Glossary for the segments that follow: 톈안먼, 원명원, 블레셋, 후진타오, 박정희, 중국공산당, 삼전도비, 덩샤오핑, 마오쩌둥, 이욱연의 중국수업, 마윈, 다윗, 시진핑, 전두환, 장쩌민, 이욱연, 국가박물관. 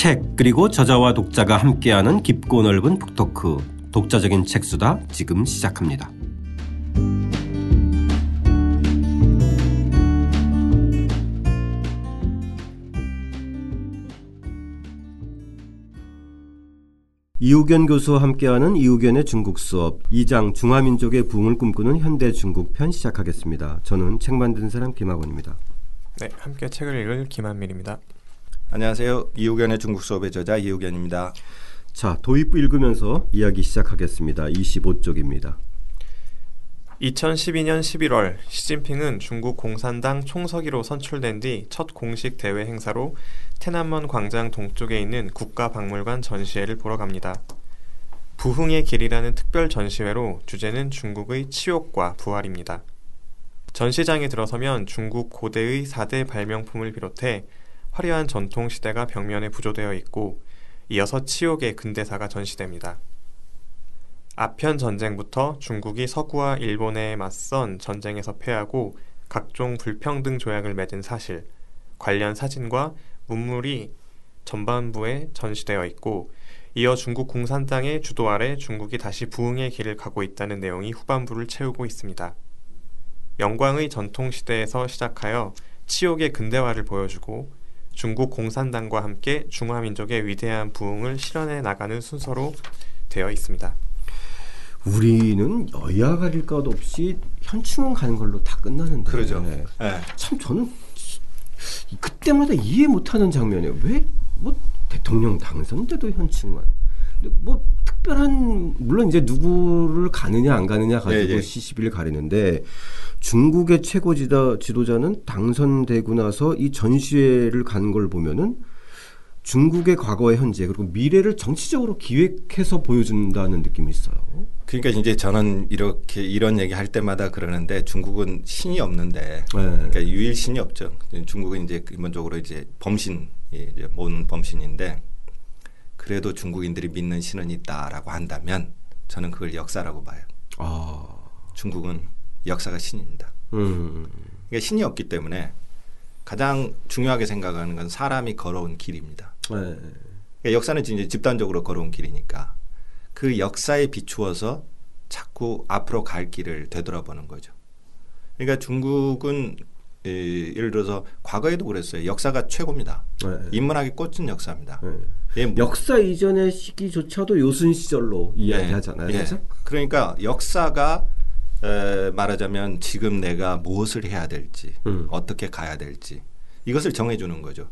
책 그리고 저자와 독자가 함께하는 깊고 넓은 북토크 독자적인 책수다 지금 시작합니다. 이욱연 교수와 함께하는 이욱연의 중국수업 2장 중화민족의 부흥을 꿈꾸는 현대중국 편 시작하겠습니다. 저는 책 만든 사람 김학원입니다. 네, 함께 책을 읽을 김한민입니다. 안녕하세요. 이욱연의 중국수업의 저자 이욱연입니다. 자, 도입부 읽으면서 이야기 시작하겠습니다. 25쪽입니다. 2012년 11월 시진핑은 중국공산당 총서기로 선출된 뒤 첫 공식 대외 행사로 톈안먼 광장 동쪽에 있는 국가박물관 전시회를 보러 갑니다. 부흥의 길이라는 특별 전시회로 주제는 중국의 치욕과 부활입니다. 전시장에 들어서면 중국 고대의 4대 발명품을 비롯해 화려한 전통시대가 벽면에 부조되어 있고 이어서 치욕의 근대사가 전시됩니다. 아편 전쟁부터 중국이 서구와 일본에 맞선 전쟁에서 패하고 각종 불평등 조약을 맺은 사실, 관련 사진과 문물이 전반부에 전시되어 있고 이어 중국 공산당의 주도 아래 중국이 다시 부흥의 길을 가고 있다는 내용이 후반부를 채우고 있습니다. 영광의 전통시대에서 시작하여 치욕의 근대화를 보여주고 중국 공산당과 함께 중화민족의 위대한 부흥을 실현해 나가는 순서로 되어 있습니다. 우리는 여야 가릴 것 없이 현충원 가는 걸로 다 끝나는데. 그러죠. 네. 참 저는 그때마다 이해 못하는 장면이에요. 왜 뭐 대통령 당선돼도 현충원. 뭐 특별한 물론 이제 누구를 가느냐 안 가느냐 가지고 시시비를 가리는데 중국의 최고 지도자는 당선되고 나서 이 전시회를 간 걸 보면은. 중국의 과거와 현재 그리고 미래를 정치적으로 기획해서 보여준다는 느낌이 있어요. 그러니까 이제 저는 이렇게 이런 얘기 할 때마다 그러는데 중국은 신이 없는데 그러니까 유일 신이 없죠. 중국은 이제 기본적으로 이제 범신, 이제 모든 범신인데 그래도 중국인들이 믿는 신은 있다라고 한다면 저는 그걸 역사라고 봐요. 아. 중국은 역사가 신입니다. 그러니까 신이 없기 때문에 가장 중요하게 생각하는 건 사람이 걸어온 길입니다. 그러니까 역사는 이제 집단적으로 걸어온 길이니까 그 역사에 비추어서 자꾸 앞으로 갈 길을 되돌아보는 거죠. 그러니까 중국은 예를 들어서 과거에도 그랬어요. 역사가 최고입니다. 인문학이 꽂힌 역사입니다. 역사 이전의 시기조차도 요순 시절로 이야기하잖아요. 그러니까 역사가 말하자면 지금 내가 무엇을 해야 될지 어떻게 가야 될지 이것을 정해주는 거죠.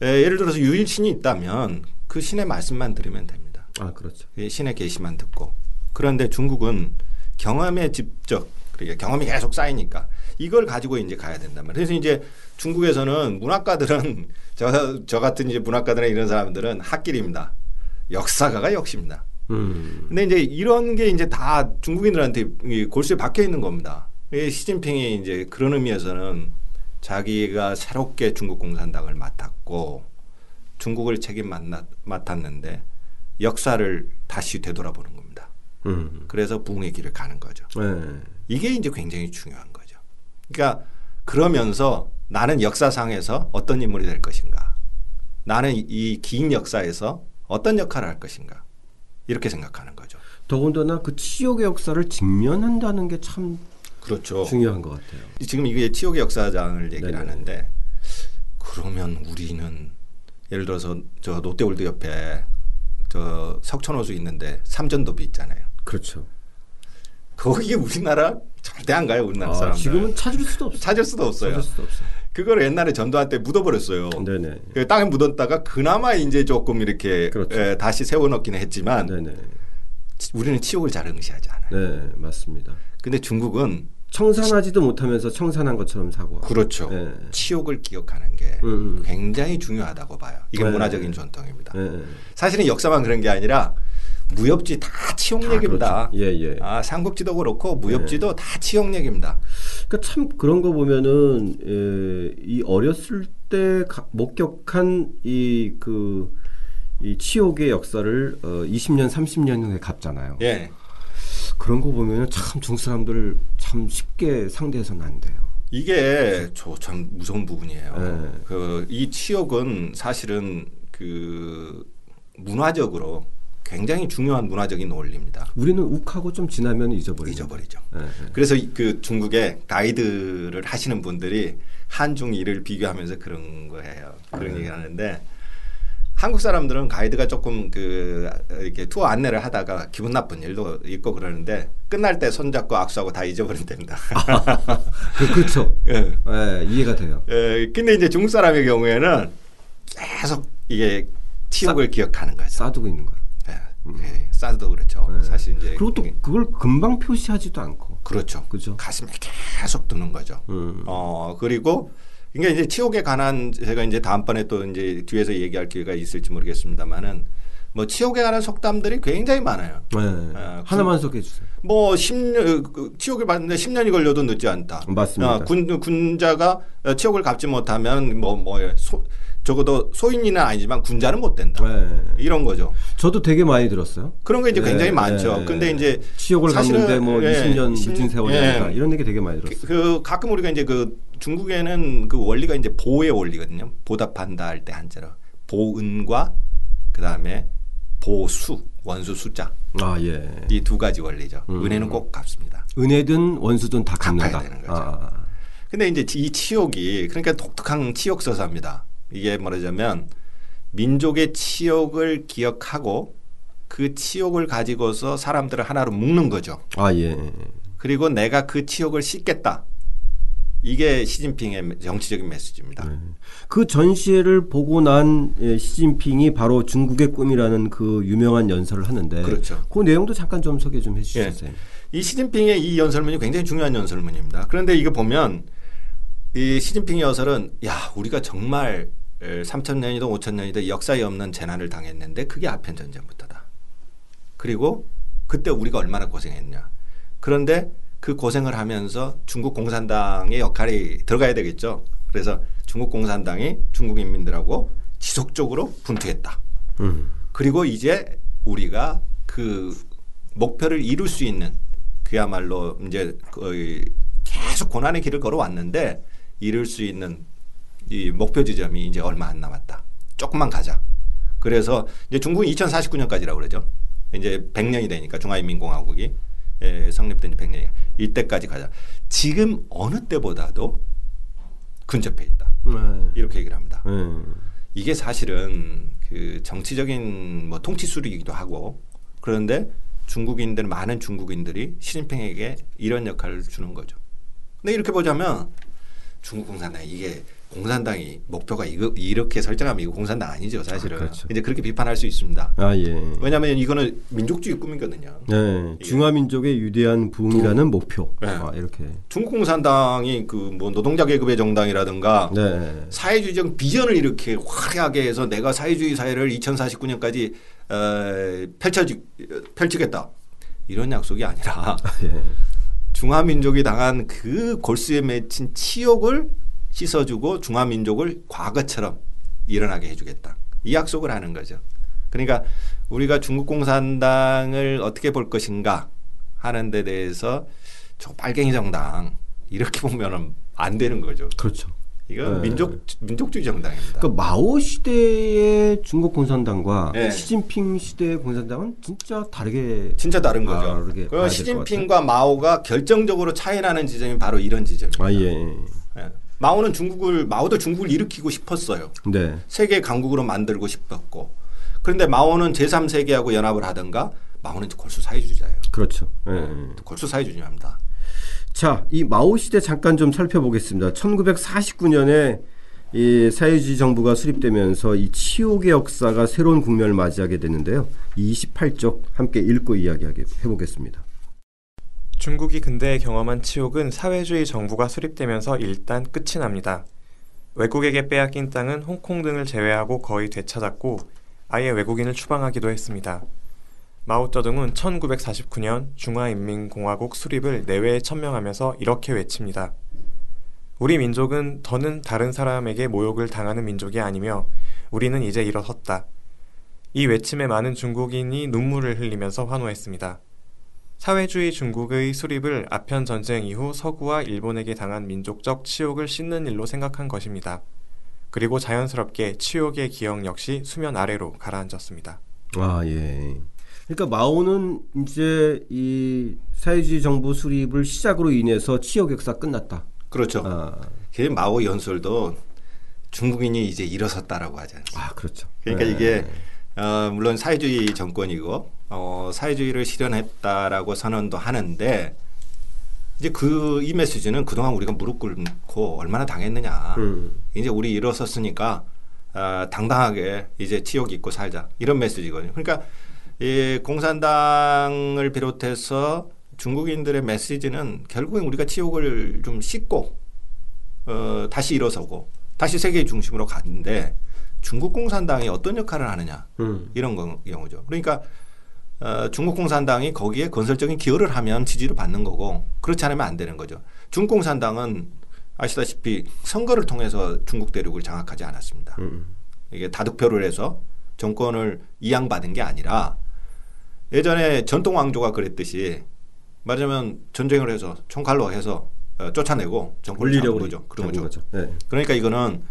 예를 들어서 유일신이 있다면 그 신의 말씀만 들으면 됩니다. 아, 그렇죠. 신의 계시만 듣고. 그런데 중국은 경험에 집적, 그러니까 경험이 계속 쌓이니까 이걸 가지고 이제 가야 된단 말이에요. 그래서 이제 중국에서는 문학가들은 저 같은 이제 문학가들이나 이런 사람들은 핫길입니다. 역사가가 역시입니다. 근데 이제 이런 게 이제 다 중국인들한테 골수에 박혀 있는 겁니다. 시진핑이 이제 그런 의미에서는 자기가 새롭게 중국 공산당을 맡았고 중국을 책임 맡았는데 역사를 다시 되돌아보는 겁니다. 그래서 부흥의 길을 가는 거죠. 이게 이제 굉장히 중요한 거죠. 그러니까 그러면서 나는 역사상에서 어떤 인물이 될 것인가? 나는 이 긴 역사에서 어떤 역할을 할 것인가? 이렇게 생각하는 거죠. 더군다나 그 치욕의 역사를 직면한다는 게 참 그렇죠. 중요한 것 같아요. 지금 이게 치욕의 역사장을 얘기를 하는데 그러면 우리는 예를 들어서 저 롯데월드 옆에 저 석촌호수 있는데 삼전도비 있잖아요. 그렇죠. 거기에 우리나라 절대 안 가요. 우리나라 사람들. 지금은 찾을 수도 없어요. 그걸 옛날에 전두환 때 묻어버렸어요. 네네. 땅에 묻었다가 그나마 이제 조금 이렇게 다시 세워놓기는 했지만 우리는 치욕을 잘 응시하지 않아요. 네, 맞습니다. 근데 중국은 청산하지도 못하면서 청산한 것처럼 사고하고. 그렇죠. 치욕을 기억하는 게 굉장히 중요하다고 봐요. 이게 문화적인 전통입니다. 사실은 역사만 그런 게 아니라 무협지 다 치욕 얘기입니다. 아, 삼국지도 그렇고 무협지도 다 치욕 얘기입니다. 그러니까 참 그런 거 보면은 이 어렸을 때 목격한 이 치욕의 역사를 20년 30년 후에 갚잖아요. 그런 거 보면은 참 중국 사람들을 참 쉽게 상대해서는 안 돼요. 이게 참 무서운 부분이에요. 그 이 치욕은 사실은 그 문화적으로 굉장히 중요한 문화적인 원리입니다. 우리는 욱하고 좀 지나면 잊어버리죠. 네, 네. 그래서 그 중국에 가이드를 하시는 분들이 한중일을 비교하면서 그런 거예요. 그런 얘기를 하는데 한국 사람들은 가이드가 조금 그 이렇게 투어 안내를 하다가 기분 나쁜 일도 있고 그러는데 끝날 때 손잡고 악수하고 다 잊어버린답니다. 그렇죠. 예. 예, 이해가 돼요. 예, 근데 이제 중국 사람의 경우에는 계속 이게 티욕을 기억하는 거죠. 싸두고 있는 거예요. 예, 싸도 그렇죠. 예. 사실 이제 그리고 또 그걸 금방 표시하지도 않고. 그렇죠. 그죠. 가슴에 계속 두는 거죠. 그리고 그러니까 이제 치욕에 관한 제가 이제 다음번에 또 이제 뒤에서 얘기할 기회가 있을지 모르겠습니다만은 뭐 치욕에 관한 속담들이 굉장히 많아요. 네, 하나만 소개해 주세요. 뭐 10년 치욕을 받는데 10년이 걸려도 늦지 않다. 맞습니다. 군자가 치욕을 갚지 못하면 뭐 적어도 소인이는 아니지만 군자는 못 된다. 네. 이런 거죠. 저도 되게 많이 들었어요. 그런 게 이제 굉장히 많죠. 근데 이제 치욕을 갚는데 뭐 20년 늦은 세월이니까 이런 얘기 되게 많이 들었어요. 가끔 우리가 이제 그 중국에는 그 원리가 이제 보의 원리거든요. 보답한다 할 때 한자로 보은과 그 다음에 보수 원수 숫자 이 두 가지 원리죠. 은혜는 꼭 갚습니다. 은혜든 원수든 다 갚아야 되는 거죠. 근데 이제 이 치욕이 그러니까 독특한 치욕 서사입니다. 이게 말하자면 민족의 치욕을 기억하고 그 치욕을 가지고서 사람들을 하나로 묶는 거죠. 그리고 내가 그 치욕을 씻겠다. 이게 시진핑의 정치적인 메시지입니다. 네. 그 전시회를 보고 난 시진핑이 바로 중국의 꿈이라는 그 유명한 연설을 하는데 그렇죠. 그 내용도 잠깐 좀 소개 좀 해 주시겠어요? 네. 이 시진핑의 이 연설문이 굉장히 중요한 연설문입니다. 그런데 이거 보면 이 시진핑의 연설은 야 우리가 정말 3000년이든 5000년이든 역사에 없는 재난을 당했는데 그게 아편전쟁부터다. 그리고 그때 우리가 얼마나 고생했냐. 그런데 그 고생을 하면서 중국 공산당의 역할이 들어가야 되겠죠. 그래서 중국 공산당이 중국 인민들하고 지속적으로 분투했다. 그리고 이제 우리가 그 목표를 이룰 수 있는 그야말로 이제 거의 계속 고난의 길을 걸어왔는데 이룰 수 있는 이 목표 지점이 이제 얼마 안 남았다. 조금만 가자. 그래서 이제 중국이 2049년까지라고 그러죠. 이제 100년이 되니까 중화인민공화국이. 성립된 100년이야. 이때까지 가자. 지금 어느 때보다도 근접해 있다. 이렇게 얘기를 합니다. 이게 사실은 그 정치적인 뭐 통치술이기도 하고 그런데 중국인들 많은 중국인들이 시진핑에게 이런 역할을 주는 거죠. 근데 이렇게 보자면 중국 공산당 이게 공산당이 목표가 이렇게 설정하면 이거 공산당 아니죠 사실은. 그렇죠. 이제 그렇게 비판할 수 있습니다. 왜냐하면 이거는 민족주의 꿈이거든요. 중화민족의 유대한 부흥이라는 목표. 이렇게 중국 공산당이 그 뭐 노동자 계급의 정당이라든가 사회주의적 비전을 이렇게 화려하게 해서 내가 사회주의 사회를 2049년까지 펼치겠다 이런 약속이 아니라 중화민족이 당한 그 골수에 맺힌 치욕을 씻어주고 중화민족을 과거처럼 일어나게 해주겠다. 이 약속을 하는 거죠. 그러니까 우리가 중국 공산당을 어떻게 볼 것인가 하는 데 대해서 저 빨갱이 정당 이렇게 보면 안 되는 거죠. 그렇죠. 이건 민족주의 정당입니다. 그러니까 마오 시대의 중국 공산당과 시진핑 시대의 공산당은 진짜 다른 거죠. 그리고 시진핑과 마오가 결정적으로 차이나는 지점이 바로 이런 지점입니다. 마오도 중국을 일으키고 싶었어요. 세계 강국으로 만들고 싶었고. 그런데 마오는 제3세계하고 연합을 하던가 마오는 골수 사회주의자예요. 그렇죠. 골수 사회주의자입니다. 자, 이 마오 시대 잠깐 좀 살펴보겠습니다. 1949년에 이 사회주의 정부가 수립되면서 이 치욕의 역사가 새로운 국면을 맞이하게 됐는데요. 28쪽 함께 읽고 이야기하게 해보겠습니다. 중국이 근대에 경험한 치욕은 사회주의 정부가 수립되면서 일단 끝이 납니다. 외국에게 빼앗긴 땅은 홍콩 등을 제외하고 거의 되찾았고 아예 외국인을 추방하기도 했습니다. 마오쩌둥은 1949년 중화인민공화국 수립을 내외에 천명하면서 이렇게 외칩니다. 우리 민족은 더는 다른 사람에게 모욕을 당하는 민족이 아니며 우리는 이제 일어섰다. 이 외침에 많은 중국인이 눈물을 흘리면서 환호했습니다. 사회주의 중국의 수립을 아편전쟁 이후 서구와 일본에게 당한 민족적 치욕을 씻는 일로 생각한 것입니다. 그리고 자연스럽게 치욕의 기억 역시 수면 아래로 가라앉았습니다. 아, 예. 그러니까 마오는 이제 이 사회주의 정부 수립을 시작으로 인해서 치욕 역사 끝났다. 그렇죠. 아. 그 마오 연설도 중국인이 이제 일어섰다라고 하지 않습니까? 아, 그렇죠. 그러니까 네. 이게 물론 사회주의 정권이고 사회주의를 실현했다라고 선언도 하는데 이제 그 이 메시지는 그동안 우리가 무릎 꿇고 얼마나 당했느냐. 이제 우리 일어섰으니까 당당하게 이제 치욕 잊고 살자. 이런 메시지거든요. 그러니까 이 공산당을 비롯해서 중국인들의 메시지는 결국엔 우리가 치욕을 좀 씻고 다시 일어서고 다시 세계 중심으로 갔는데 중국 공산당이 어떤 역할을 하느냐 이런 경우죠. 그러니까 중국 공산당이 거기에 건설적인 기여를 하면 지지를 받는 거고 그렇지 않으면 안 되는 거죠. 중국 공산당은 아시다시피 선거를 통해서 중국 대륙을 장악하지 않았습니다. 이게 다득표를 해서 정권을 이양받은 게 아니라 예전에 전통 왕조가 그랬듯이 말하자면 전쟁을 해서 총칼로 해서 쫓아내고 정권을 잡은 거죠. 그런 거죠. 네. 그러니까 이거는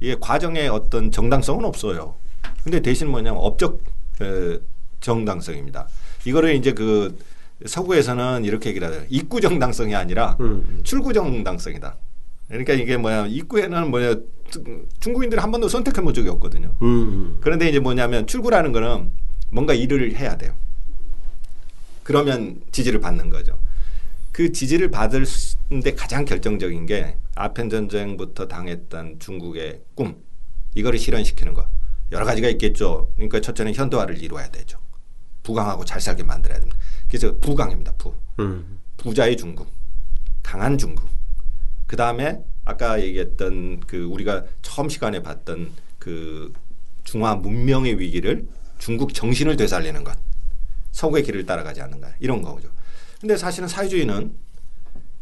이게 과정에 어떤 정당성은 없어요. 근데 대신 뭐냐면 업적 정당성입니다. 이거를 이제 그 서구에서는 이렇게 얘기를 해요. 입구 정당성이 아니라 출구 정당성이다. 그러니까 이게 뭐냐 입구에는 뭐냐 중국인들이 한 번도 선택해 본 적이 없거든요. 그런데 이제 뭐냐면 출구라는 거는 뭔가 일을 해야 돼요. 그러면 지지를 받는 거죠. 그 지지를 받을 데 가장 결정적인 게 아편 전쟁부터 당했던 중국의 꿈 이거를 실현시키는 거 여러 가지가 있겠죠. 그러니까 첫째는 현대화를 이루어야 되죠. 부강하고 잘 살게 만들어야 됩니다. 그래서 부강입니다. 부자의 중국, 강한 중국. 그 다음에 아까 얘기했던 그 우리가 처음 시간에 봤던 그 중화 문명의 위기를 중국 정신을 되살리는 것, 서구의 길을 따라가지 않는 것 이런 거죠. 근데 사실은 사회주의는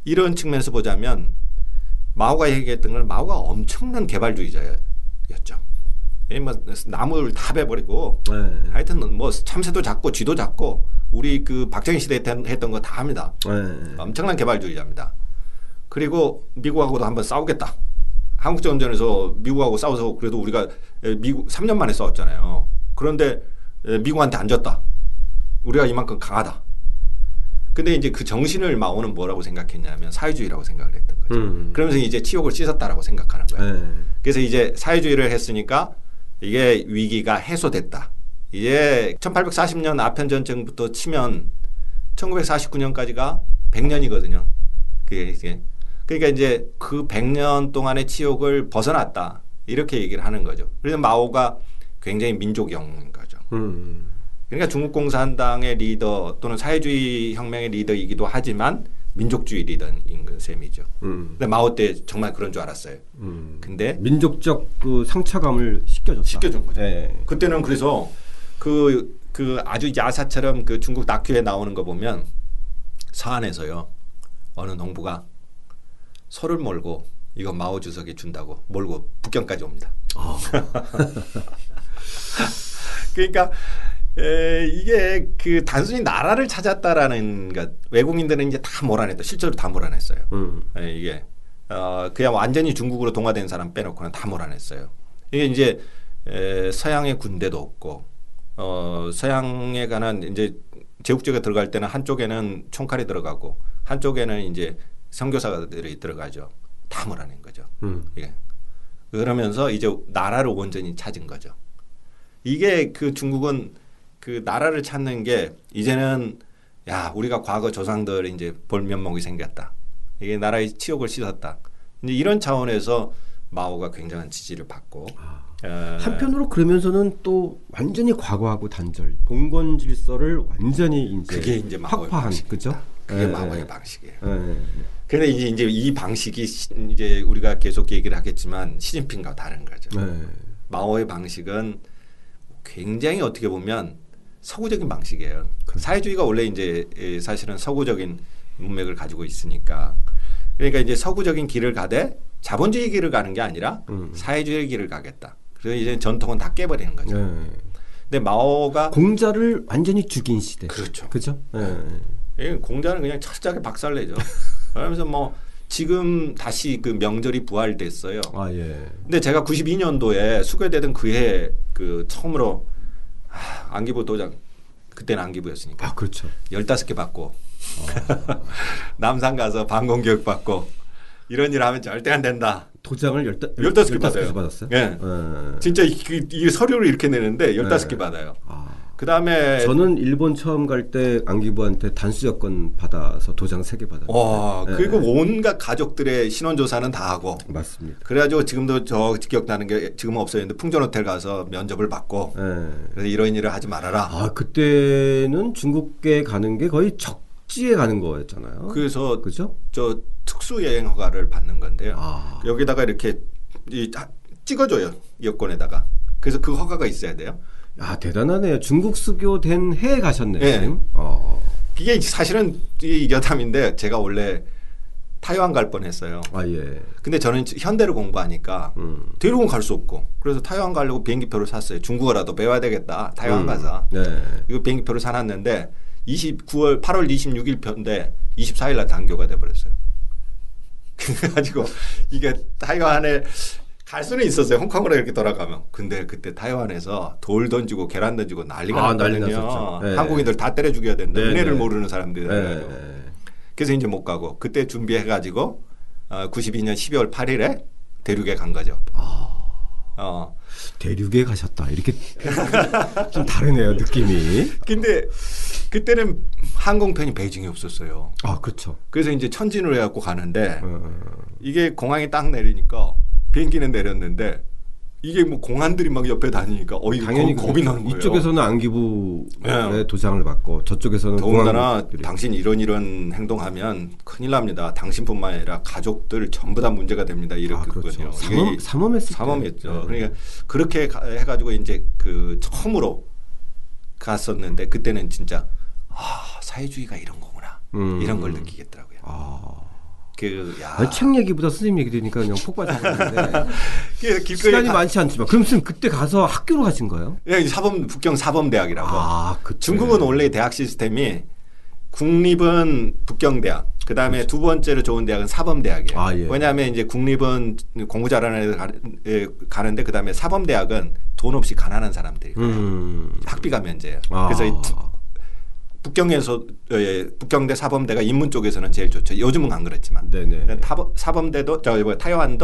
이런 측면에서 보자면 마오가 얘기했던 건 마오가 엄청난 개발주의자였죠. 나무를 다 베버리고 네. 하여튼 뭐 참새도 잡고 쥐도 잡고 우리 그 박정희 시대에 했던 거 다 합니다. 네. 엄청난 개발주의자입니다. 그리고 미국하고도 한번 싸우겠다. 한국전쟁에서 미국하고 싸워서 그래도 우리가 미국 3년 만에 싸웠잖아요. 그런데 미국한테 안 졌다. 우리가 이만큼 강하다. 근데 이제 그 정신을 마오는 뭐라고 생각했냐면 사회주의라고 생각을 했던 거죠. 그러면서 이제 치욕을 씻었다라고 생각하는 거예요. 그래서 이제 사회주의를 했으니까 이게 위기가 해소됐다. 이제 1840년 아편 전쟁부터 치면 1949년까지가 100년이거든요. 그게 그러니까 이제 그 100년 동안의 치욕을 벗어났다. 이렇게 얘기를 하는 거죠. 그래서 마오가 굉장히 민족 영웅인 거죠. 그러니까 중국 공산당의 리더 또는 사회주의 혁명의 리더이기도 하지만 민족주의 리더인 셈이죠. 근데 마오 때 정말 그런 줄 알았어요. 근데 민족적 그 상처감을 식혀줬다. 식혀준 거죠. 네. 그때는 그래서 그 아주 야사처럼 그 중국 다큐에 나오는 거 보면 서안에서요 어느 농부가 소를 몰고 이거 마오 주석이 준다고 몰고 북경까지 옵니다. 그러니까. 이게 그 단순히 나라를 찾았다라는 것 외국인들은 이제 다 몰아냈다. 실제로 다 몰아냈어요. 이게 그냥 완전히 중국으로 동화된 사람 빼놓고는 다 몰아냈어요. 이게 이제 서양의 군대도 없고 서양에 관한 이제 제국주의가 들어갈 때는 한쪽에는 총칼이 들어가고 한쪽에는 이제 선교사들이 들어가죠. 다 몰아낸 거죠. 예. 그러면서 이제 나라를 온전히 찾은 거죠. 이게 그 중국은 그 나라를 찾는 게 이제는 야 우리가 과거 조상들 이제 볼 면목이 생겼다. 이게 나라의 치욕을 씻었다. 이제 이런 차원에서 마오가 굉장한 지지를 받고 한편으로 그러면서는 또 완전히 과거하고 단절, 봉건 질서를 완전히 이제 그게 이제 마오의 확파한 그죠? 그게 네. 마오의 방식이에요. 네. 그런데 이제 이 방식이 이제 우리가 계속 얘기를 하겠지만 시진핑과 다른 거죠. 네. 마오의 방식은 굉장히 어떻게 보면 서구적인 방식이에요. 사회주의가 원래 이제 사실은 서구적인 문맥을 가지고 있으니까 그러니까 이제 서구적인 길을 가되 자본주의 길을 가는 게 아니라 사회주의 길을 가겠다. 그래서 이제 전통은 다 깨버리는 거죠. 네. 근데 마오가 공자를 완전히 죽인 시대. 그렇죠. 그죠? 네. 공자는 그냥 철저하게 박살내죠. 그러면서 뭐 지금 다시 그 명절이 부활됐어요. 아, 예. 근데 제가 92년도에 수교되던 그해 그 처음으로 안기부 도장, 그때는 안기부였으니까. 아, 그렇죠. 15개 받고 남산 가서 방공 교육 받고 이런 일 하면 절대 안 된다. 도장을 15개 받았어요. 예. 네. 진짜 이 서류를 이렇게 내는데 15개 네. 받아요. 아. 그다음에 저는 일본 처음 갈 때 안기부한테 단수 여권 받아서 도장 3개 받았어요. 네. 그리고 네. 온갖 가족들의 신원 조사는 다 하고. 맞습니다. 그래가지고 지금도 저 기억나는 게 지금은 없어졌는데 풍전 호텔 가서 면접을 받고. 네. 그래서 이런 일을 하지 말아라. 아 그때는 중국에 가는 게 거의 적지에 가는 거였잖아요. 그래서 그죠? 저 특수 여행 허가를 받는 건데요. 아. 여기다가 이렇게 찍어줘요 여권에다가. 그래서 그 허가가 있어야 돼요. 아 대단하네요. 중국 수교된 해에 가셨네요. 네. 이게 사실은 이 여담인데 제가 원래 타이완 갈 뻔했어요. 아 예. 근데 저는 현대를 공부하니까 대륙은 갈 수 없고 그래서 타이완 가려고 비행기표를 샀어요. 중국어라도 배워야 되겠다. 타이완 가서. 네. 이거 비행기표를 사놨는데 8월 26일 편인데 24일 날 단교가 돼버렸어요. 그래가지고 이게 타이완에 갈 수는 있었어요. 홍콩으로 이렇게 돌아가면. 근데 그때 타이완에서 돌 던지고 계란 던지고 난리가 났거든요. 난리 한국인들 다 때려 죽여야 된다. 네. 은혜를 모르는 사람들이. 네. 그래서 이제 못 가고 그때 준비해가지고 92년 12월 8일에 대륙에 간 거죠. 대륙에 가셨다. 이렇게 좀 다르네요. 느낌이. 근데 그때는 항공편이 베이징에 없었어요. 아 그렇죠. 그래서 이제 천진으로 해갖고 가는데 이게 공항에 딱 내리니까 비행기는 내렸는데 이게 뭐 공안들이 막 옆에 다니니까 당연히 겁이 나는 거예요. 이쪽에서는 안기부의 네. 도장을 받고 저쪽에서는 더군다나 당신 이런 행동하면 큰일 납니다. 당신뿐만 아니라 가족들 전부 다 문제가 됩니다. 이렇게 그렇죠. 삼엄했죠. 네. 그러니까 그렇게 해가지고 이제 그 처음으로 갔었는데 그때는 진짜 사회주의가 이런 거구나 이런 걸 느끼겠더라고요. 책 얘기보다 선생님 얘기 들으니까 그냥 폭발하는데 시간이 많지 않지만 그럼 선생님 그때 가서 학교로 가신 거예요? 예, 북경 사범대학이라고. 중국은 원래 대학 시스템이 국립은 북경대학, 그 다음에 두 번째로 좋은 대학은 사범대학이에요. 예. 왜냐하면 이제 국립은 공부 잘하는 애들 가는데 그 다음에 사범대학은 돈 없이 가난한 사람들이에요. 학비가 면제예요. 그래서 북경대 사범대가 인문 쪽에서는 제일 좋죠. 요즘은 안 그렇지만 사범대도 타이완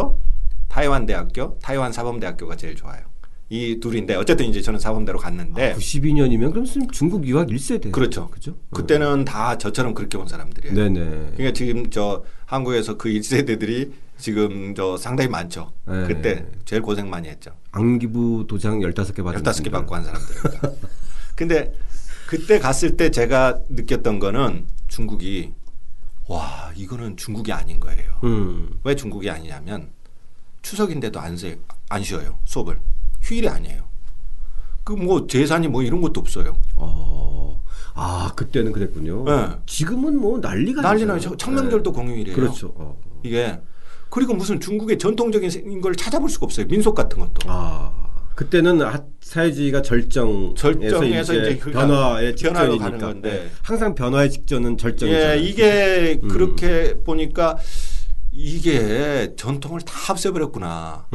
대학교, 타이완 사범대학교가 제일 좋아요. 이 둘인데 어쨌든 이제 저는 사범대로 갔는데 92년이면 그럼 중국 유학 1세대 그렇죠. 그죠? 그때는 다 저처럼 그렇게 온 사람들이에요. 네네. 그러니까 지금 저 한국에서 그 1세대들이 지금 저 상당히 많죠. 네. 그때 제일 고생 많이 했죠. 안기부 도장 15개 받은 15개 받고 한 사람들입니다. 근데 그때 갔을 때 제가 느꼈던 거는 중국이 이거는 중국이 아닌 거예요. 왜 중국이 아니냐면 추석인데도 안 쉬어요. 수업을. 휴일이 아니에요. 그 뭐 재산이 뭐 이런 것도 없어요. 그때는 그랬군요. 네. 지금은 뭐 난리나죠. 청명절도 공휴일이에요. 그렇죠. 이게 그리고 무슨 중국의 전통적인 걸 찾아볼 수가 없어요. 민속 같은 것도. 그때는 사회주의가 절정에서 이제 변화의 직전이니까 건데. 항상 변화의 직전은 절정이잖아요. 예, 이게 그렇게 보니까 이게 전통을 다 없애버렸구나.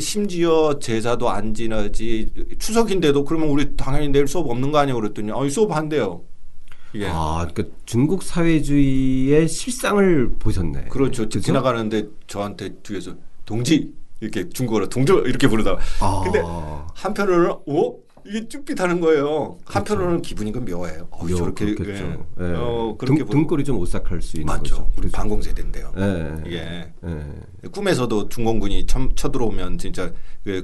심지어 제사도 안 지나지 추석인데도 그러면 우리 당연히 내일 수업 없는 거 아니에요 그랬더니 수업 한대요. 예. 그러니까 중국 사회주의의 실상을 보셨네. 그렇죠. 그렇죠? 지나가는데 저한테 뒤에서 동지 이렇게 중국어로 동조 이렇게 부르다가 근데 한편으로는 이게 쭈삣하는 거예요. 한편으로는 기분이 좀 묘해요. 저렇게 그렇겠죠. 예. 그렇게 등골이 좀 오싹할 수 있는 맞죠. 거죠. 우리 반공 세대인데요. 이게 꿈에서도 중공군이 쳐들어오면 진짜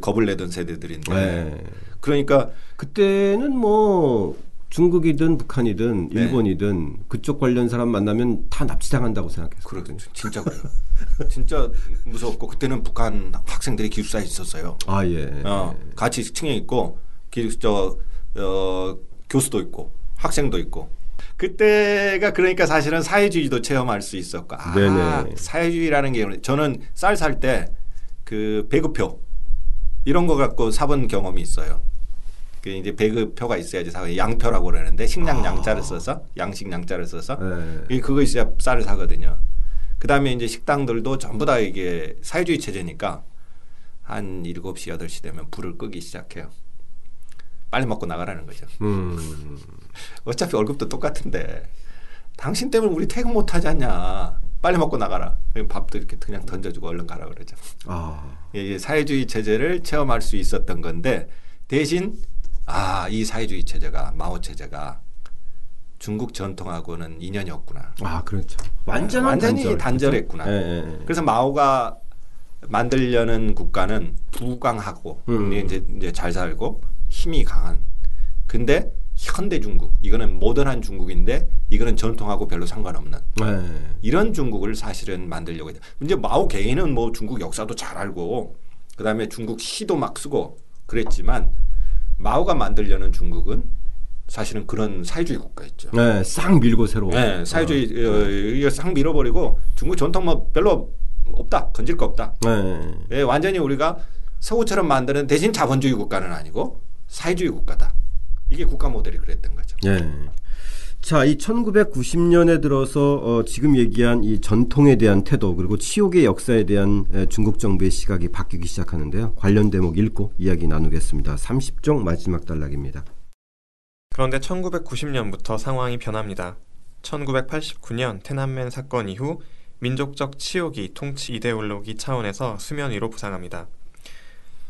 겁을 내던 세대들인데 그러니까 그때는 뭐 중국이든 북한이든 일본이든 그쪽 관련 사람 만나면 다 납치당한다고 생각했어요. 그렇죠. 진짜 그래요. 진짜 무서웠고 그때는 북한 학생들이 기숙사에 있었어요. 같이 층에 있고 교수도 있고 학생도 있고 그때가 그러니까 사실은 사회주의도 체험할 수 있었고 사회주의라는 게 저는 쌀 살 때 그 배급표 이런 거 갖고 사본 경험이 있어요. 그 이제 배급표가 있어야지 사고 양표라고 그러는데 식량 양자를 써서 양식 양자를 써서 그거 있어야 쌀을 사거든요. 그 다음에 이제 식당들도 전부 다 이게 사회주의 체제니까 한 7시, 8시 되면 불을 끄기 시작해요. 빨리 먹고 나가라는 거죠. 어차피 월급도 똑같은데 당신 때문에 우리 퇴근 못 하지 않냐. 빨리 먹고 나가라. 밥도 이렇게 그냥 던져주고 얼른 가라 그러죠. 이게 사회주의 체제를 체험할 수 있었던 건데, 대신 이 사회주의 체제가, 마오 체제가 중국 전통하고는 인연이 없구나. 그렇죠. 완전히 단절했구나. 예. 그래서 마오가 만들려는 국가는 부강하고 이제 잘 살고 힘이 강한. 근데 현대 중국, 이거는 모던한 중국인데 이거는 전통하고 별로 상관없는 이런 중국을 사실은 만들려고 했다. 이제 마오 개인은 뭐 중국 역사도 잘 알고 그다음에 중국 시도 막 쓰고 그랬지만 마오가 만들려는 중국은 사실은 그런 사회주의 국가였죠. 네, 싹 밀고 새로. 네, 사회주의 싹 밀어버리고 중국 전통 뭐 별로 없다, 건질 거 없다. 네, 완전히 우리가 서구처럼 만드는, 대신 자본주의 국가는 아니고 사회주의 국가다. 이게 국가 모델이 그랬던 거죠. 네. 자, 이 1990년에 들어서 지금 얘기한 이 전통에 대한 태도 그리고 치욕의 역사에 대한 중국 정부의 시각이 바뀌기 시작하는데요. 관련 대목 읽고 이야기 나누겠습니다. 30종 마지막 단락입니다. 그런데 1990년부터 상황이 변합니다. 1989년 테난멘 사건 이후 민족적 치욕이 통치 이데올로기 차원에서 수면 위로 부상합니다.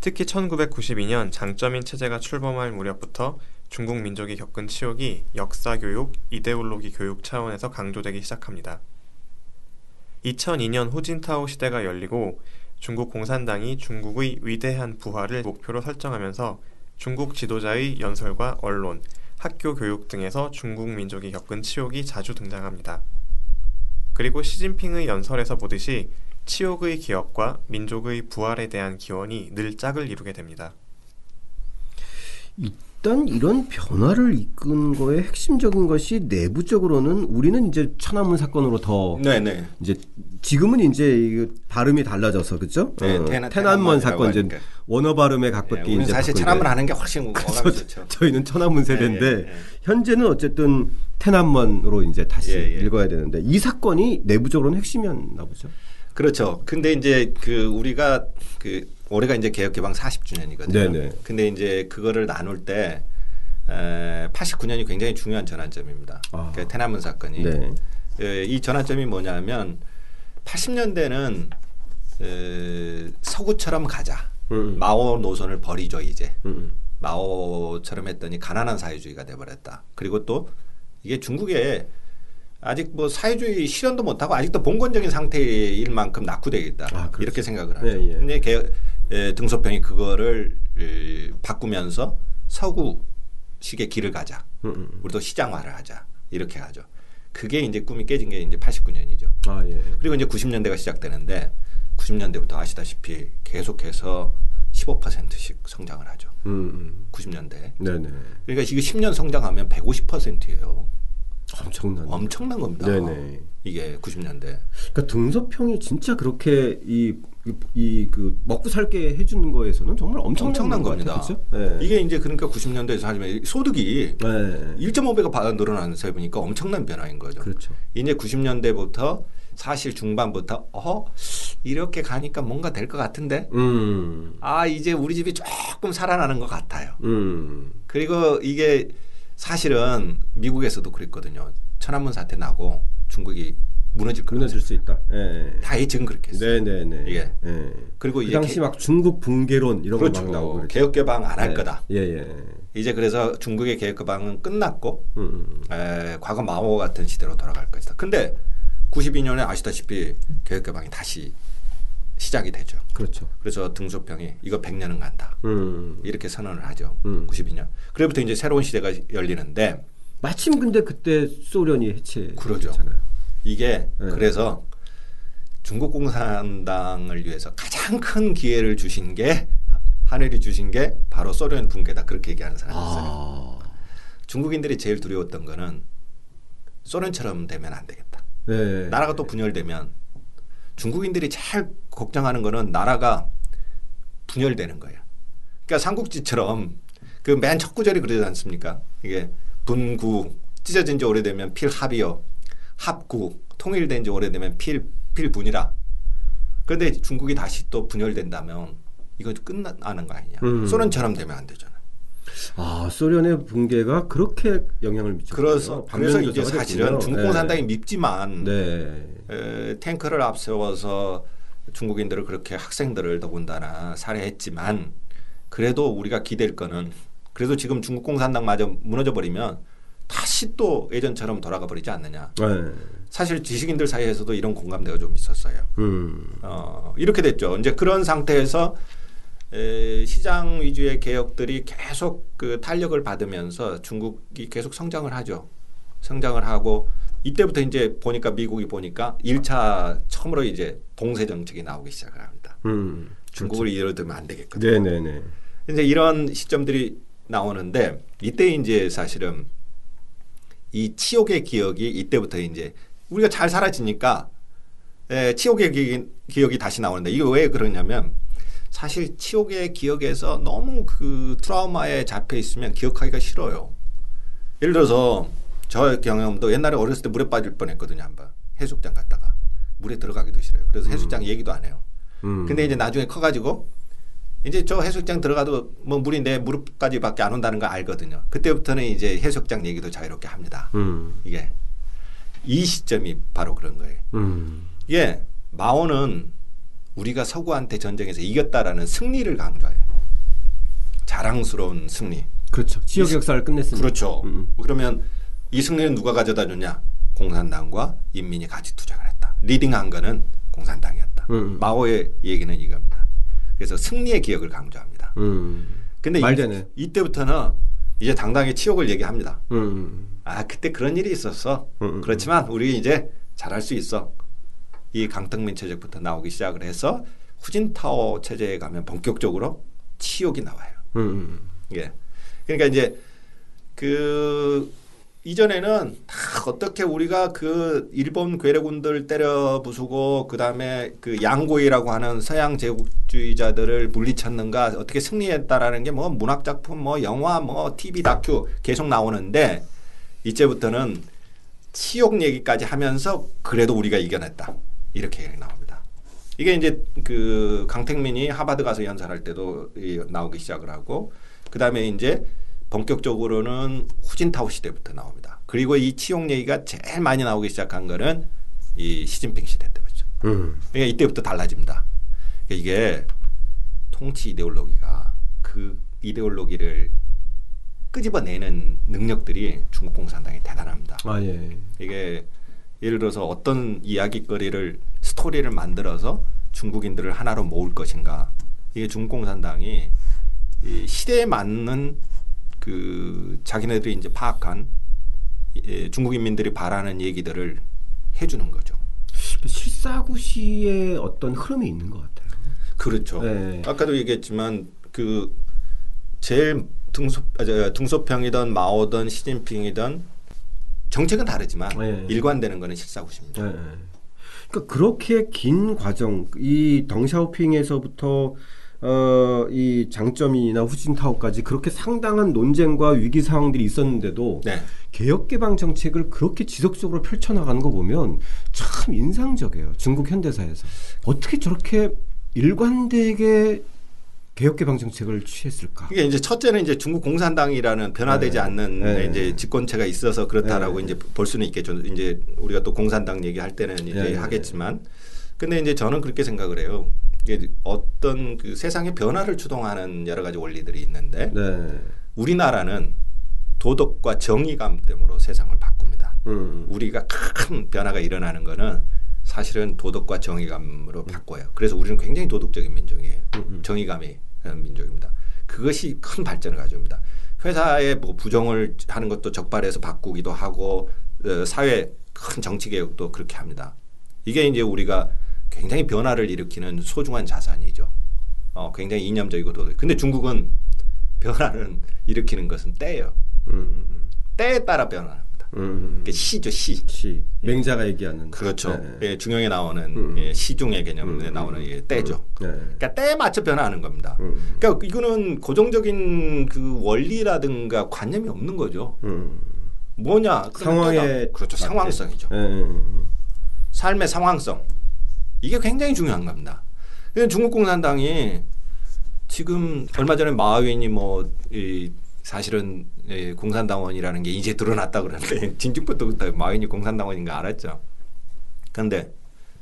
특히 1992년 장쩌민 체제가 출범할 무렵부터 중국 민족이 겪은 치욕이 역사교육, 이데올로기 교육 차원에서 강조되기 시작합니다. 2002년 후진타오 시대가 열리고 중국 공산당이 중국의 위대한 부활을 목표로 설정하면서 중국 지도자의 연설과 언론, 학교 교육 등에서 중국 민족이 겪은 치욕이 자주 등장합니다. 그리고 시진핑의 연설에서 보듯이 치욕의 기억과 민족의 부활에 대한 기원이 늘 짝을 이루게 됩니다. 일단 이런 변화를 이끈 거에 핵심적인 것이 내부적으로는 우리는 이제 천안문 사건으로 더 이제 지금은 이제 발음이 달라져서 그렇죠? 네, 태난먼 사건 이제 원어 발음의 각박이 이제 사실 천안문 하는 게 훨씬 어감이 좋죠. 저희는 천안문 세대인데 현재는 어쨌든 태난먼으로 이제 다시 읽어야 되는데 이 사건이 내부적으로는 핵심이었나 보죠. 그렇죠. 근데 이제 우리가 올해가 이제 개혁개방 40주년이거든요. 근데 이제 그거를 나눌 때 89년이 굉장히 중요한 전환점입니다. 그 태난문 사건이. 이 전환점이 뭐냐면 80년대는 서구처럼 가자. 마오 노선을 버리죠 이제. 마오처럼 했더니 가난한 사회주의가 돼버렸다. 그리고 또 이게 중국에 아직 뭐 사회주의 실현도 못하고 아직도 본권적인 상태일 만큼 낙후되어 있다. 이렇게 생각을 하죠. 근데 등소평이 그거를 바꾸면서 서구식의 길을 가자. 우리도 시장화를 하자. 이렇게 하죠. 그게 이제 꿈이 깨진 게 이제 89년이죠. 그리고 이제 90년대가 시작되는데 90년대부터 아시다시피 계속해서 15%씩 성장을 하죠. 90년대. 그러니까 이게 10년 성장하면 150%예요. 엄청난 겁니다. 이게 90년대. 그러니까 등서평이 진짜 그렇게 이 먹고 살게 해주는 거에서는 정말 엄청난 겁니다. 이게 이제 그러니까 90년대에서 하지만 소득이 1.5배가 늘어나면서 보니까 엄청난 변화인 거죠. 그렇죠. 이제 90년대부터 사실 중반부터 이렇게 가니까 뭔가 될 것 같은데 이제 우리 집이 조금 살아나는 것 같아요. 그리고 이게 사실은 미국에서도 그랬거든요. 천안문 사태 나고 중국이 무너질 수 있다. 다이 지금 그렇게 했어요. 그리고 그 당시 막 중국 붕괴론 이런 거 막 나오고 개혁개방 안 할 거다. 이제 그래서 중국의 개혁개방은 끝났고 과거 마오 같은 시대로 돌아갈 것이다. 근데 92년에 아시다시피 개혁개방이 다시 시작이 되죠. 그렇죠. 그래서 등소평이 이거 100년은 간다. 이렇게 선언을 하죠. 92년. 그래부터 이제 새로운 시대가 열리는데 마침 근데 그때 소련이 해체했잖아요. 그러죠. 이게 그래서 중국 공산당을 위해서 가장 큰 기회를 주신 게 하늘이 주신 게 바로 소련 붕괴다. 그렇게 얘기하는 사람이 있어요. 중국인들이 제일 두려웠던 거는 소련처럼 되면 안 되겠다. 나라가 또 분열되면 중국인들이 잘 걱정하는 거는 나라가 분열되는 거예요. 그러니까 삼국지처럼 그 맨 첫 구절이 그러지 않습니까? 이게 분구 찢어진 지 오래되면 필합이요. 합구 통일된 지 오래되면 필 하필 분이라. 그런데 중국이 다시 또 분열된다면 이거 끝나는 거 아니냐. 소련처럼 되면 안 되잖아. 아, 소련의 붕괴가 그렇게 영향을 미쳤어요. 그래서 이제 사실은 중국공산당이 밉지만 탱크를 앞세워서 중국인들을 그렇게 학생들을 더군다나 살해했지만 그래도 우리가 기댈 거는 그래도 지금 중국공산당마저 무너져버리면 다시 또 예전처럼 돌아가 버리지 않느냐. 사실 지식인들 사이에서도 이런 공감대가 좀 있었어요. 이렇게 됐죠. 이제 그런 상태에서 시장 위주의 개혁들이 계속 그 탄력을 받으면서 중국이 계속 성장을 하죠. 성장을 하고 이때부터 이제 보니까 미국이 보니까 1차 처음으로 이제 동세 정책이 나오기 시작을 합니다. 중국을 예를 들면 안 되겠거든요. 네네네. 이제 이런 시점들이 나오는데 이때 이제 사실은 이 치욕의 기억이 이때부터 이제 우리가 잘 사라지니까 치욕의 기억이 다시 나오는데 이게 왜 그러냐면 사실 치욕의 기억에서 너무 그 트라우마에 잡혀 있으면 기억하기가 싫어요. 예를 들어서 저의 경험도 옛날에 어렸을 때 물에 빠질 뻔했거든요. 한번 해수욕장 갔다가 물에 들어가기도 싫어요. 그래서 해수욕장 얘기도 안 해요. 근데 이제 나중에 커가지고 이제 저 해수욕장 들어가도 뭐 물이 내 무릎까지밖에 안 온다는 걸 알거든요. 그때부터는 이제 해수욕장 얘기도 자유롭게 합니다. 이게 이 시점이 바로 그런 거예요. 이게 마오는 우리가 서구한테 전쟁에서 이겼다라는 승리를 강조해요. 자랑스러운 승리. 그렇죠. 지역 역사를 끝냈습니다. 그렇죠. 그러면 이 승리는 누가 가져다 줬냐? 공산당과 인민이 같이 투쟁을 했다. 리딩한 거는 공산당이었다. 마오의 얘기는 이겁니다. 그래서 승리의 기억을 강조합니다. 근데 이때부터는 이제 당당히 치욕을 얘기합니다. 아, 그때 그런 일이 있었어. 그렇지만 우리 이제 잘할 수 있어. 이 강택민 체제부터 나오기 시작을 해서 후진타오 체제에 가면 본격적으로 치욕이 나와요. 예. 그러니까 이제 그 이전에는 다 어떻게 우리가 그 일본 괴뢰군들 때려 부수고 그 다음에 그 양고이라고 하는 서양 제국주의자들을 물리쳤는가 어떻게 승리했다라는 게 뭐 문학작품 뭐 영화 뭐 TV 다큐 계속 나오는데 이제부터는 치욕 얘기까지 하면서 그래도 우리가 이겨냈다. 이렇게 나옵니다. 이게 이제 그 강택민이 하버드 가서 연설할 때도 나오기 시작을 하고 그 다음에 이제 본격적으로는 후진타오 시대부터 나옵니다. 그리고 이 치욕 얘기가 제일 많이 나오기 시작한 거는 이 시진핑 시대 때부터죠. 그러니까 이때부터 달라집니다. 그러니까 이게 통치 이데올로기가 그 이데올로기를 끄집어내는 능력들이 중국 공산당이 대단합니다. 아, 예. 이게 예를 들어서 어떤 이야기거리를 스토리를 만들어서 중국인들을 하나로 모을 것인가. 이게 중국 공산당이 이 시대에 맞는 그 자기네들이 이제 파악한 중국 인민들이 바라는 얘기들을 해주는 거죠. 실사구시의 어떤 흐름이 있는 것 같아요. 그렇죠. 네. 아까도 얘기했지만 그 제일 등소평이든 마오든 시진핑이든 정책은 다르지만 네. 일관되는 거는 실사구시입니다. 네. 그러니까 그렇게 긴 과정 이 덩샤오핑에서부터 이 장쩌민이나 후진타오까지 그렇게 상당한 논쟁과 위기 상황들이 있었는데도 네. 개혁개방 정책을 그렇게 지속적으로 펼쳐나가는 거 보면 참 인상적이에요. 중국 현대사에서 어떻게 저렇게 일관되게 개혁개방 정책을 취했을까? 이게 이제 첫째는 이제 중국 공산당이라는 변화되지 않는 이제 집권체가 있어서 그렇다라고 이제 볼 수는 있겠죠. 이제 우리가 또 공산당 얘기할 때는 이제 하겠지만, 근데 이제 저는 그렇게 생각을 해요. 이게 어떤 그 세상의 변화를 주동하는 여러 가지 원리들이 있는데, 우리나라는 도덕과 정의감 때문에 세상을 바꿉니다. 우리가 큰 변화가 일어나는 거는. 사실은 도덕과 정의감으로 바꿔요. 그래서 우리는 굉장히 도덕적인 민족이에요. 정의감이 민족입니다. 그것이 큰 발전을 가져옵니다. 회사에 뭐 부정을 하는 것도 적발해서 바꾸기도 하고 사회 큰 정치개혁도 그렇게 합니다. 이게 이제 우리가 굉장히 변화를 일으키는 소중한 자산이죠. 굉장히 이념적이고 도덕. 근데 중국은 변화를 일으키는 것은 때예요. 때에 따라 변화. 그러니까 시죠 시. 맹자가 얘기하는 그렇죠. 예, 중용에 나오는 예, 시중의 개념에 나오는 예, 때죠. 그러니까 때에 맞춰 변화하는 겁니다. 그러니까 이거는 고정적인 그 원리라든가 관념이 없는 거죠. 뭐냐 상황에 그렇죠 상황성이죠. 삶의 상황성. 이게 굉장히 중요한 겁니다. 중국공산당이 지금 얼마 전에 마윈이 사실은 공산당원이라는 게 이제 드러났다 그러는데 진즉부터 마윈이 공산당원인 거 알았죠. 그런데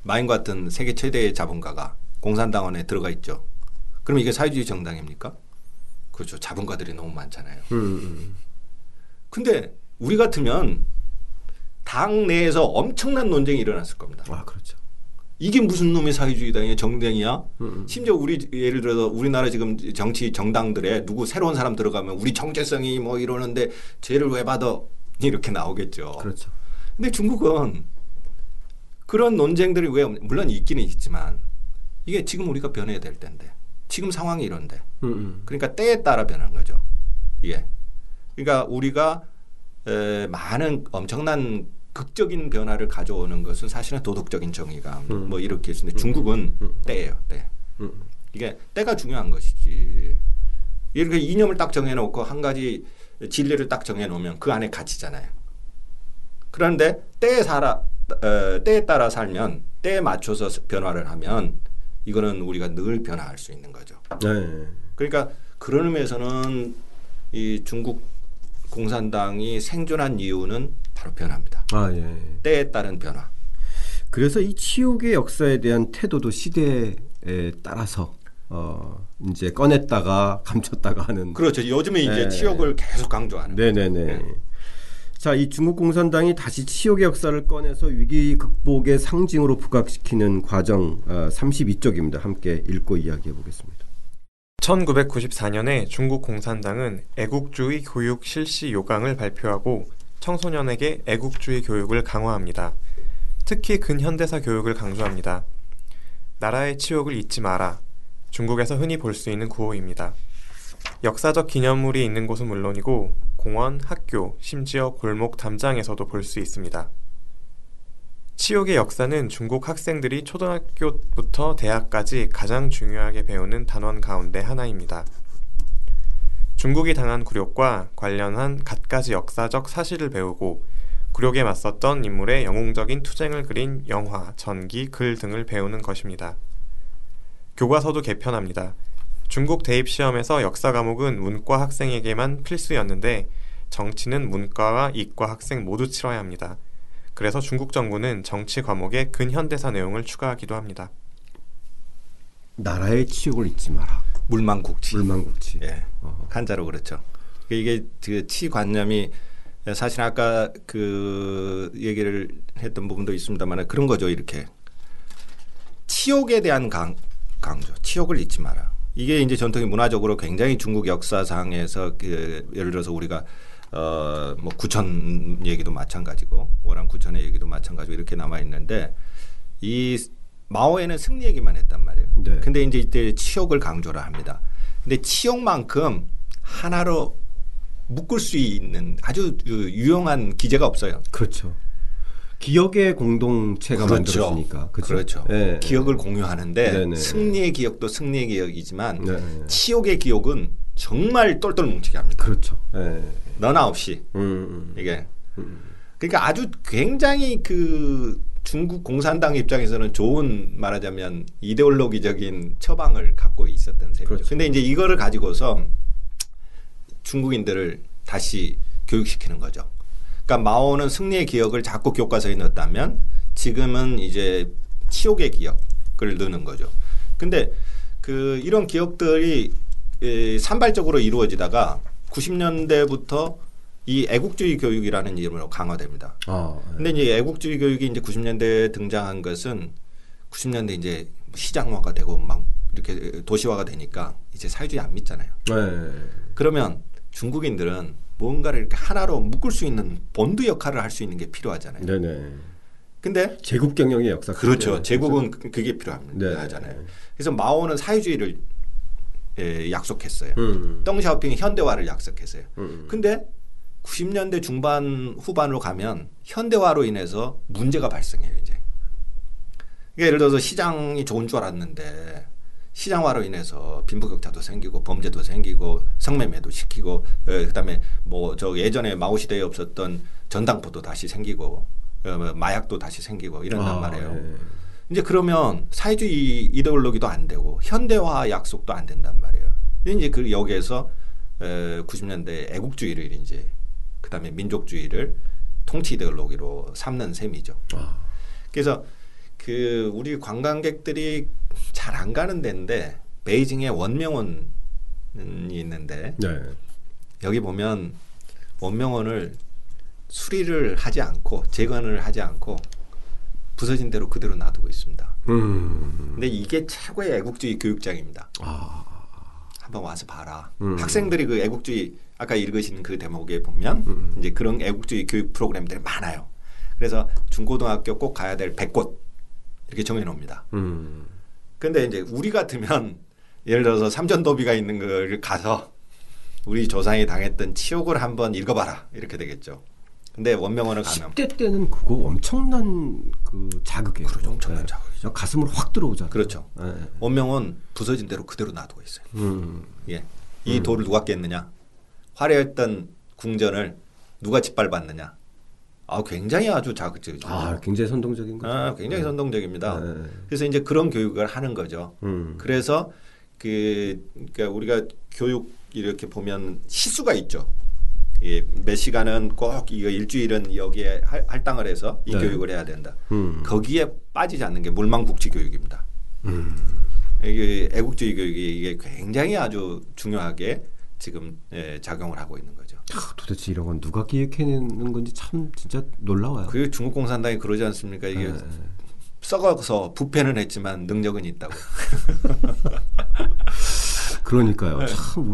마윈 같은 세계 최대의 자본가가 공산당원에 들어가 있죠. 그럼 이게 사회주의 정당입니까? 그렇죠. 자본가들이 너무 많잖아요. 근데 우리 같으면 당 내에서 엄청난 논쟁이 일어났을 겁니다. 아, 그렇죠. 이게 무슨 놈의 사회주의당이야, 정당이야? 심지어 우리 예를 들어서 우리나라 지금 정치 정당들에 누구 새로운 사람 들어가면 우리 정체성이 이러는데 죄를 왜 받아? 이렇게 나오겠죠. 그렇죠. 근데 중국은 그런 논쟁들이 왜 물론 있기는 있지만 이게 지금 우리가 변해야 될 텐데 지금 상황이 이런데 그러니까 때에 따라 변하는 거죠. 예. 그러니까 우리가 많은 엄청난 극적인 변화를 가져오는 것은 사실은 도덕적인 정의가 이렇게 있는데 중국은 때예요. 때. 이게 때가 중요한 것이지. 이렇게 이념을 딱 정해놓고 한 가지 진리를 딱 정해놓으면 그 안에 갇히잖아요. 그런데 때에 따라 살면 때에 맞춰서 변화를 하면 이거는 우리가 늘 변화할 수 있는 거죠. 네. 그러니까 그런 의미에서는 이 중국 공산당이 생존한 이유는 바로 변화입니다. 아, 예. 때에 따른 변화. 그래서 이 치욕의 역사에 대한 태도도 시대에 따라서 이제 꺼냈다가 감췄다가 하는. 그렇죠. 요즘에 이제 치욕을 계속 강조하는. 네네네. 자, 이 중국 공산당이 다시 치욕의 역사를 꺼내서 위기 극복의 상징으로 부각시키는 과정 32쪽입니다. 함께 읽고 이야기해 보겠습니다. 1994년에 중국 공산당은 애국주의 교육 실시 요강을 발표하고 청소년에게 애국주의 교육을 강화합니다. 특히 근현대사 교육을 강조합니다. 나라의 치욕을 잊지 마라. 중국에서 흔히 볼 수 있는 구호입니다. 역사적 기념물이 있는 곳은 물론이고 공원, 학교, 심지어 골목, 담장에서도 볼 수 있습니다. 치욕의 역사는 중국 학생들이 초등학교부터 대학까지 가장 중요하게 배우는 단원 가운데 하나입니다. 중국이 당한 굴욕과 관련한 갖가지 역사적 사실을 배우고 굴욕에 맞섰던 인물의 영웅적인 투쟁을 그린 영화, 전기, 글 등을 배우는 것입니다. 교과서도 개편합니다. 중국 대입시험에서 역사 과목은 문과 학생에게만 필수였는데 정치는 문과와 이과 학생 모두 치러야 합니다. 그래서 중국 정부는 정치 과목에 근현대사 내용을 추가하기도 합니다. 나라의 치욕을 잊지 마라. 물망국치. 물망국치. 예. 한자로 그렇죠. 이게 그 치관념이 사실 아까 그 얘기를 했던 부분도 있습니다만 그런 거죠. 이렇게 치욕에 대한 강조. 치욕을 잊지 마라. 이게 이제 전통이 문화적으로 굉장히 중국 역사상에서 그 예를 들어서 우리가 구천 얘기도 마찬가지고 월한 구천의 얘기도 마찬가지고 이렇게 남아 있는데 이 마오에는 승리 얘기만 했단 말이에요. 네. 근데 이제 이때 치욕을 강조를 합니다. 근데 치욕만큼 하나로 묶을 수 있는 아주 유용한 기재가 없어요. 그렇죠. 기억의 공동체가 그렇죠. 만들었으니까. 그렇죠. 그렇죠. 네. 기억을 공유하는데 네네. 승리의 기억도 승리의 기억이지만 네네. 치욕의 기억은 정말 똘똘 뭉치게 합니다. 그렇죠. 네. 너나 없이 이게 그러니까 아주 굉장히 그 중국 공산당 입장에서는 좋은 말하자면 이데올로기적인 처방을 갖고 있었던 셈이죠. 그렇죠. 근데 이제 이거를 가지고서 중국인들을 다시 교육시키는 거죠. 그러니까 마오는 승리의 기억을 자꾸 교과서에 넣었다면 지금은 이제 치욕의 기억을 넣는 거죠. 근데 그 이런 기억들이 산발적으로 이루어지다가 90년대부터 이 애국주의 교육이라는 이름으로 강화됩니다. 근데 이제 애국주의 교육이 이제 90년대에 등장한 것은 90년대 이제 시장화가 되고 막 이렇게 도시화가 되니까 이제 사회주의 안 믿잖아요. 네. 그러면 중국인들은 뭔가를 이렇게 하나로 묶을 수 있는 본드 역할을 할 수 있는 게 필요하잖아요. 네네. 근데 제국 경영의 역사. 그렇죠. 제국은 그게 필요합니다. 하잖아요. 네. 그래서 마오는 사회주의를 약속했어요. 덩샤오핑이 현대화를 약속했어요. 근데 90년대 중반 후반으로 가면 현대화로 인해서 문제가 발생해요. 이제 그러니까 예를 들어서 시장이 좋은 줄 알았는데 시장화로 인해서 빈부격차도 생기고 범죄도 생기고 성매매도 시키고 그다음에 저 예전에 마오 시대에 없었던 전당포도 다시 생기고 마약도 다시 생기고 이런단 말이에요. 네. 이제 그러면 사회주의 이데올로기도 안 되고 현대화 약속도 안 된단 말이에요. 이제 그 여기에서 90년대 애국주의를 이제 그다음에 민족주의를 통치 이데올로기로 삼는 셈이죠. 아. 그래서 그 우리 관광객들이 잘 안 가는 데인데 베이징에 원명원이 있는데 네. 여기 보면 원명원을 수리를 하지 않고 재건을 하지 않고 부서진 대로 그대로 놔두고 있습니다. 근데 이게 최고의 애국주의 교육장입니다. 아. 한번 와서 봐라. 학생들이 그 애국주의 아까 읽으신 그 대목에 보면 이제 그런 애국주의 교육 프로그램들이 많아요. 그래서 중고등학교 꼭 가야 될 100곳 이렇게 정해놓습니다. 근데 이제 우리 같으면 예를 들어서 삼전도비가 있는 걸 가서 우리 조상이 당했던 치욕을 한번 읽어봐라 이렇게 되겠죠. 근데 원명원을 가면 10대 때는 그거 엄청난 그 자극이에요. 그렇죠. 엄청난 자극이죠. 가슴으로 확 들어오잖아요. 그렇죠. 네. 원명원 부서진 대로 그대로 놔두고 있어요. 예. 이 돌을 누가 깼느냐, 화려했던 궁전을 누가 짓밟았느냐. 아, 굉장히 아주 자극적이죠. 아, 굉장히 선동적인 거죠. 아, 굉장히 네. 선동적입니다. 네. 그래서 이제 그런 교육을 하는 거죠. 그래서 그러니까 우리가 교육 이렇게 보면 시수가 있죠. 예, 몇 시간은 꼭 이거 일주일은 여기에 할당을 해서 이 네. 교육을 해야 된다. 거기에 빠지지 않는 게 물망국지 교육입니다. 이게 애국주의 교육이 이게 굉장히 아주 중요하게 지금 예, 작용을 하고 있는 거죠. 아, 도대체 이런 건 누가 기획해내는 건지 참 진짜 놀라워요. 그 중국공산당이 그러지 않습니까? 이게 네. 썩어서 부패는 했지만 능력은 있다고. 그러니까요. 네. 참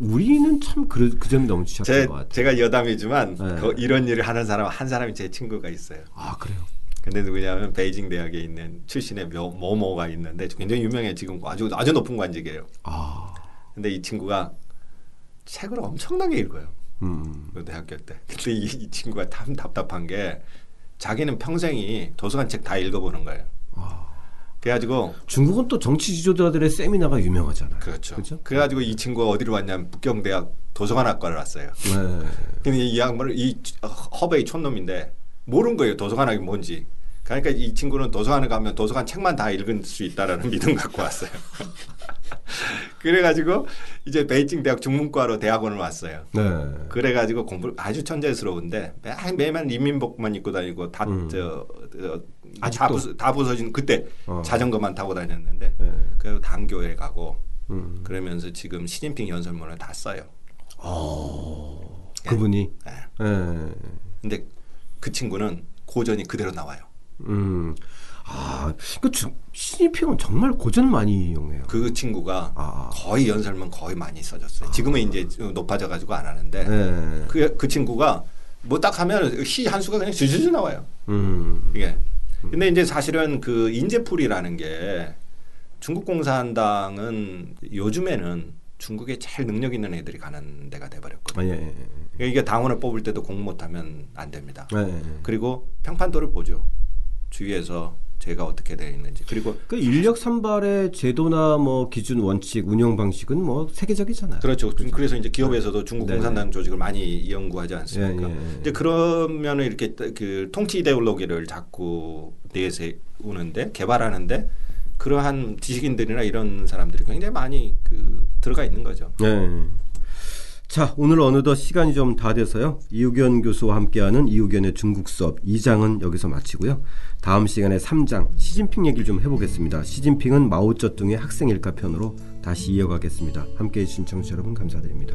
우리는 참 그 점이 너무 지적인 것 같아요. 제가 여담이지만 네. 이런 일을 하는 사람 한 사람이 제 친구가 있어요. 아, 그래요? 근데 누구냐면 베이징 대학에 있는 출신의 모모가 있는데 굉장히 유명해. 지금 아주 높은 관직이에요. 아. 근데 이 친구가 책을 엄청나게 읽어요. 대학교 때. 근데 이 친구가 참 답답한 게 자기는 평생이 도서관 책 다 읽어보는 거예요. 아. 그래가지고 중국은 또 정치 지도자들의 세미나가 유명하잖아요. 그렇죠. 그렇죠? 그래가지고 이 친구가 어디로 왔냐면 북경대학 도서관학과를 왔어요. 네. 근데 이 양반을 이 허베이 촌놈인데 모르는 거예요. 도서관학이 뭔지. 그러니까 이 친구는 도서관에 가면 도서관 책만 다 읽을 수 있다라는 믿음 갖고 왔어요. 그래가지고 이제 베이징 대학 중문과로 대학원을 왔어요. 네. 그래가지고 공부를 아주 천재스러운데 매일매일 인민복만 입고 다니고 다 다 부서진 그때 자전거만 타고 다녔는데 네. 그래서 당교에 가고 그러면서 지금 시진핑 연설문을 다 써요. 어. 네. 그분이. 네. 네. 근데 그 친구는 고전이 그대로 나와요. 아, 그러니까 시진핑은 정말 고전 많이 이용해요. 그 친구가 거의 연설문 거의 많이 써졌어요. 지금은 이제 높아져가지고 안 하는데 네. 그 친구가 뭐 딱 하면 시 한 수가 그냥 줄줄 나와요. 이게. 근데 이제 사실은 그 인재풀이라는 게 중국 공산당은 요즘에는 중국에 제일 능력 있는 애들이 가는 데가 돼버렸거든요. 아, 예, 예. 이게 당원을 뽑을 때도 공 못하면 안 됩니다. 예, 예. 그리고 평판도를 보죠. 주위에서 제가 어떻게 되어 있는지. 그리고 그 인력 선발의 제도나 뭐 기준 원칙 운영 방식은 뭐 세계적이잖아요. 그렇죠. 그렇죠. 그래서 이제 기업에서도 네. 중국 공산당 네. 조직을 많이 연구하지 않습니까? 네, 네, 네. 이제 그러면 이렇게 그 통치 이데올로기를 자꾸 내세우는데 개발하는데 그러한 지식인들이나 이런 사람들이 굉장히 많이 그 들어가 있는 거죠. 네. 자, 오늘 어느덧 시간이 좀 다 돼서요. 이욱연 교수와 함께하는 이욱연의 중국 수업 2장은 여기서 마치고요. 다음 시간에 3장 시진핑 얘기를 좀 해보겠습니다. 시진핑은 마오쩌둥의 학생일까 편으로 다시 이어가겠습니다. 함께해 주신 청취자 여러분 감사드립니다.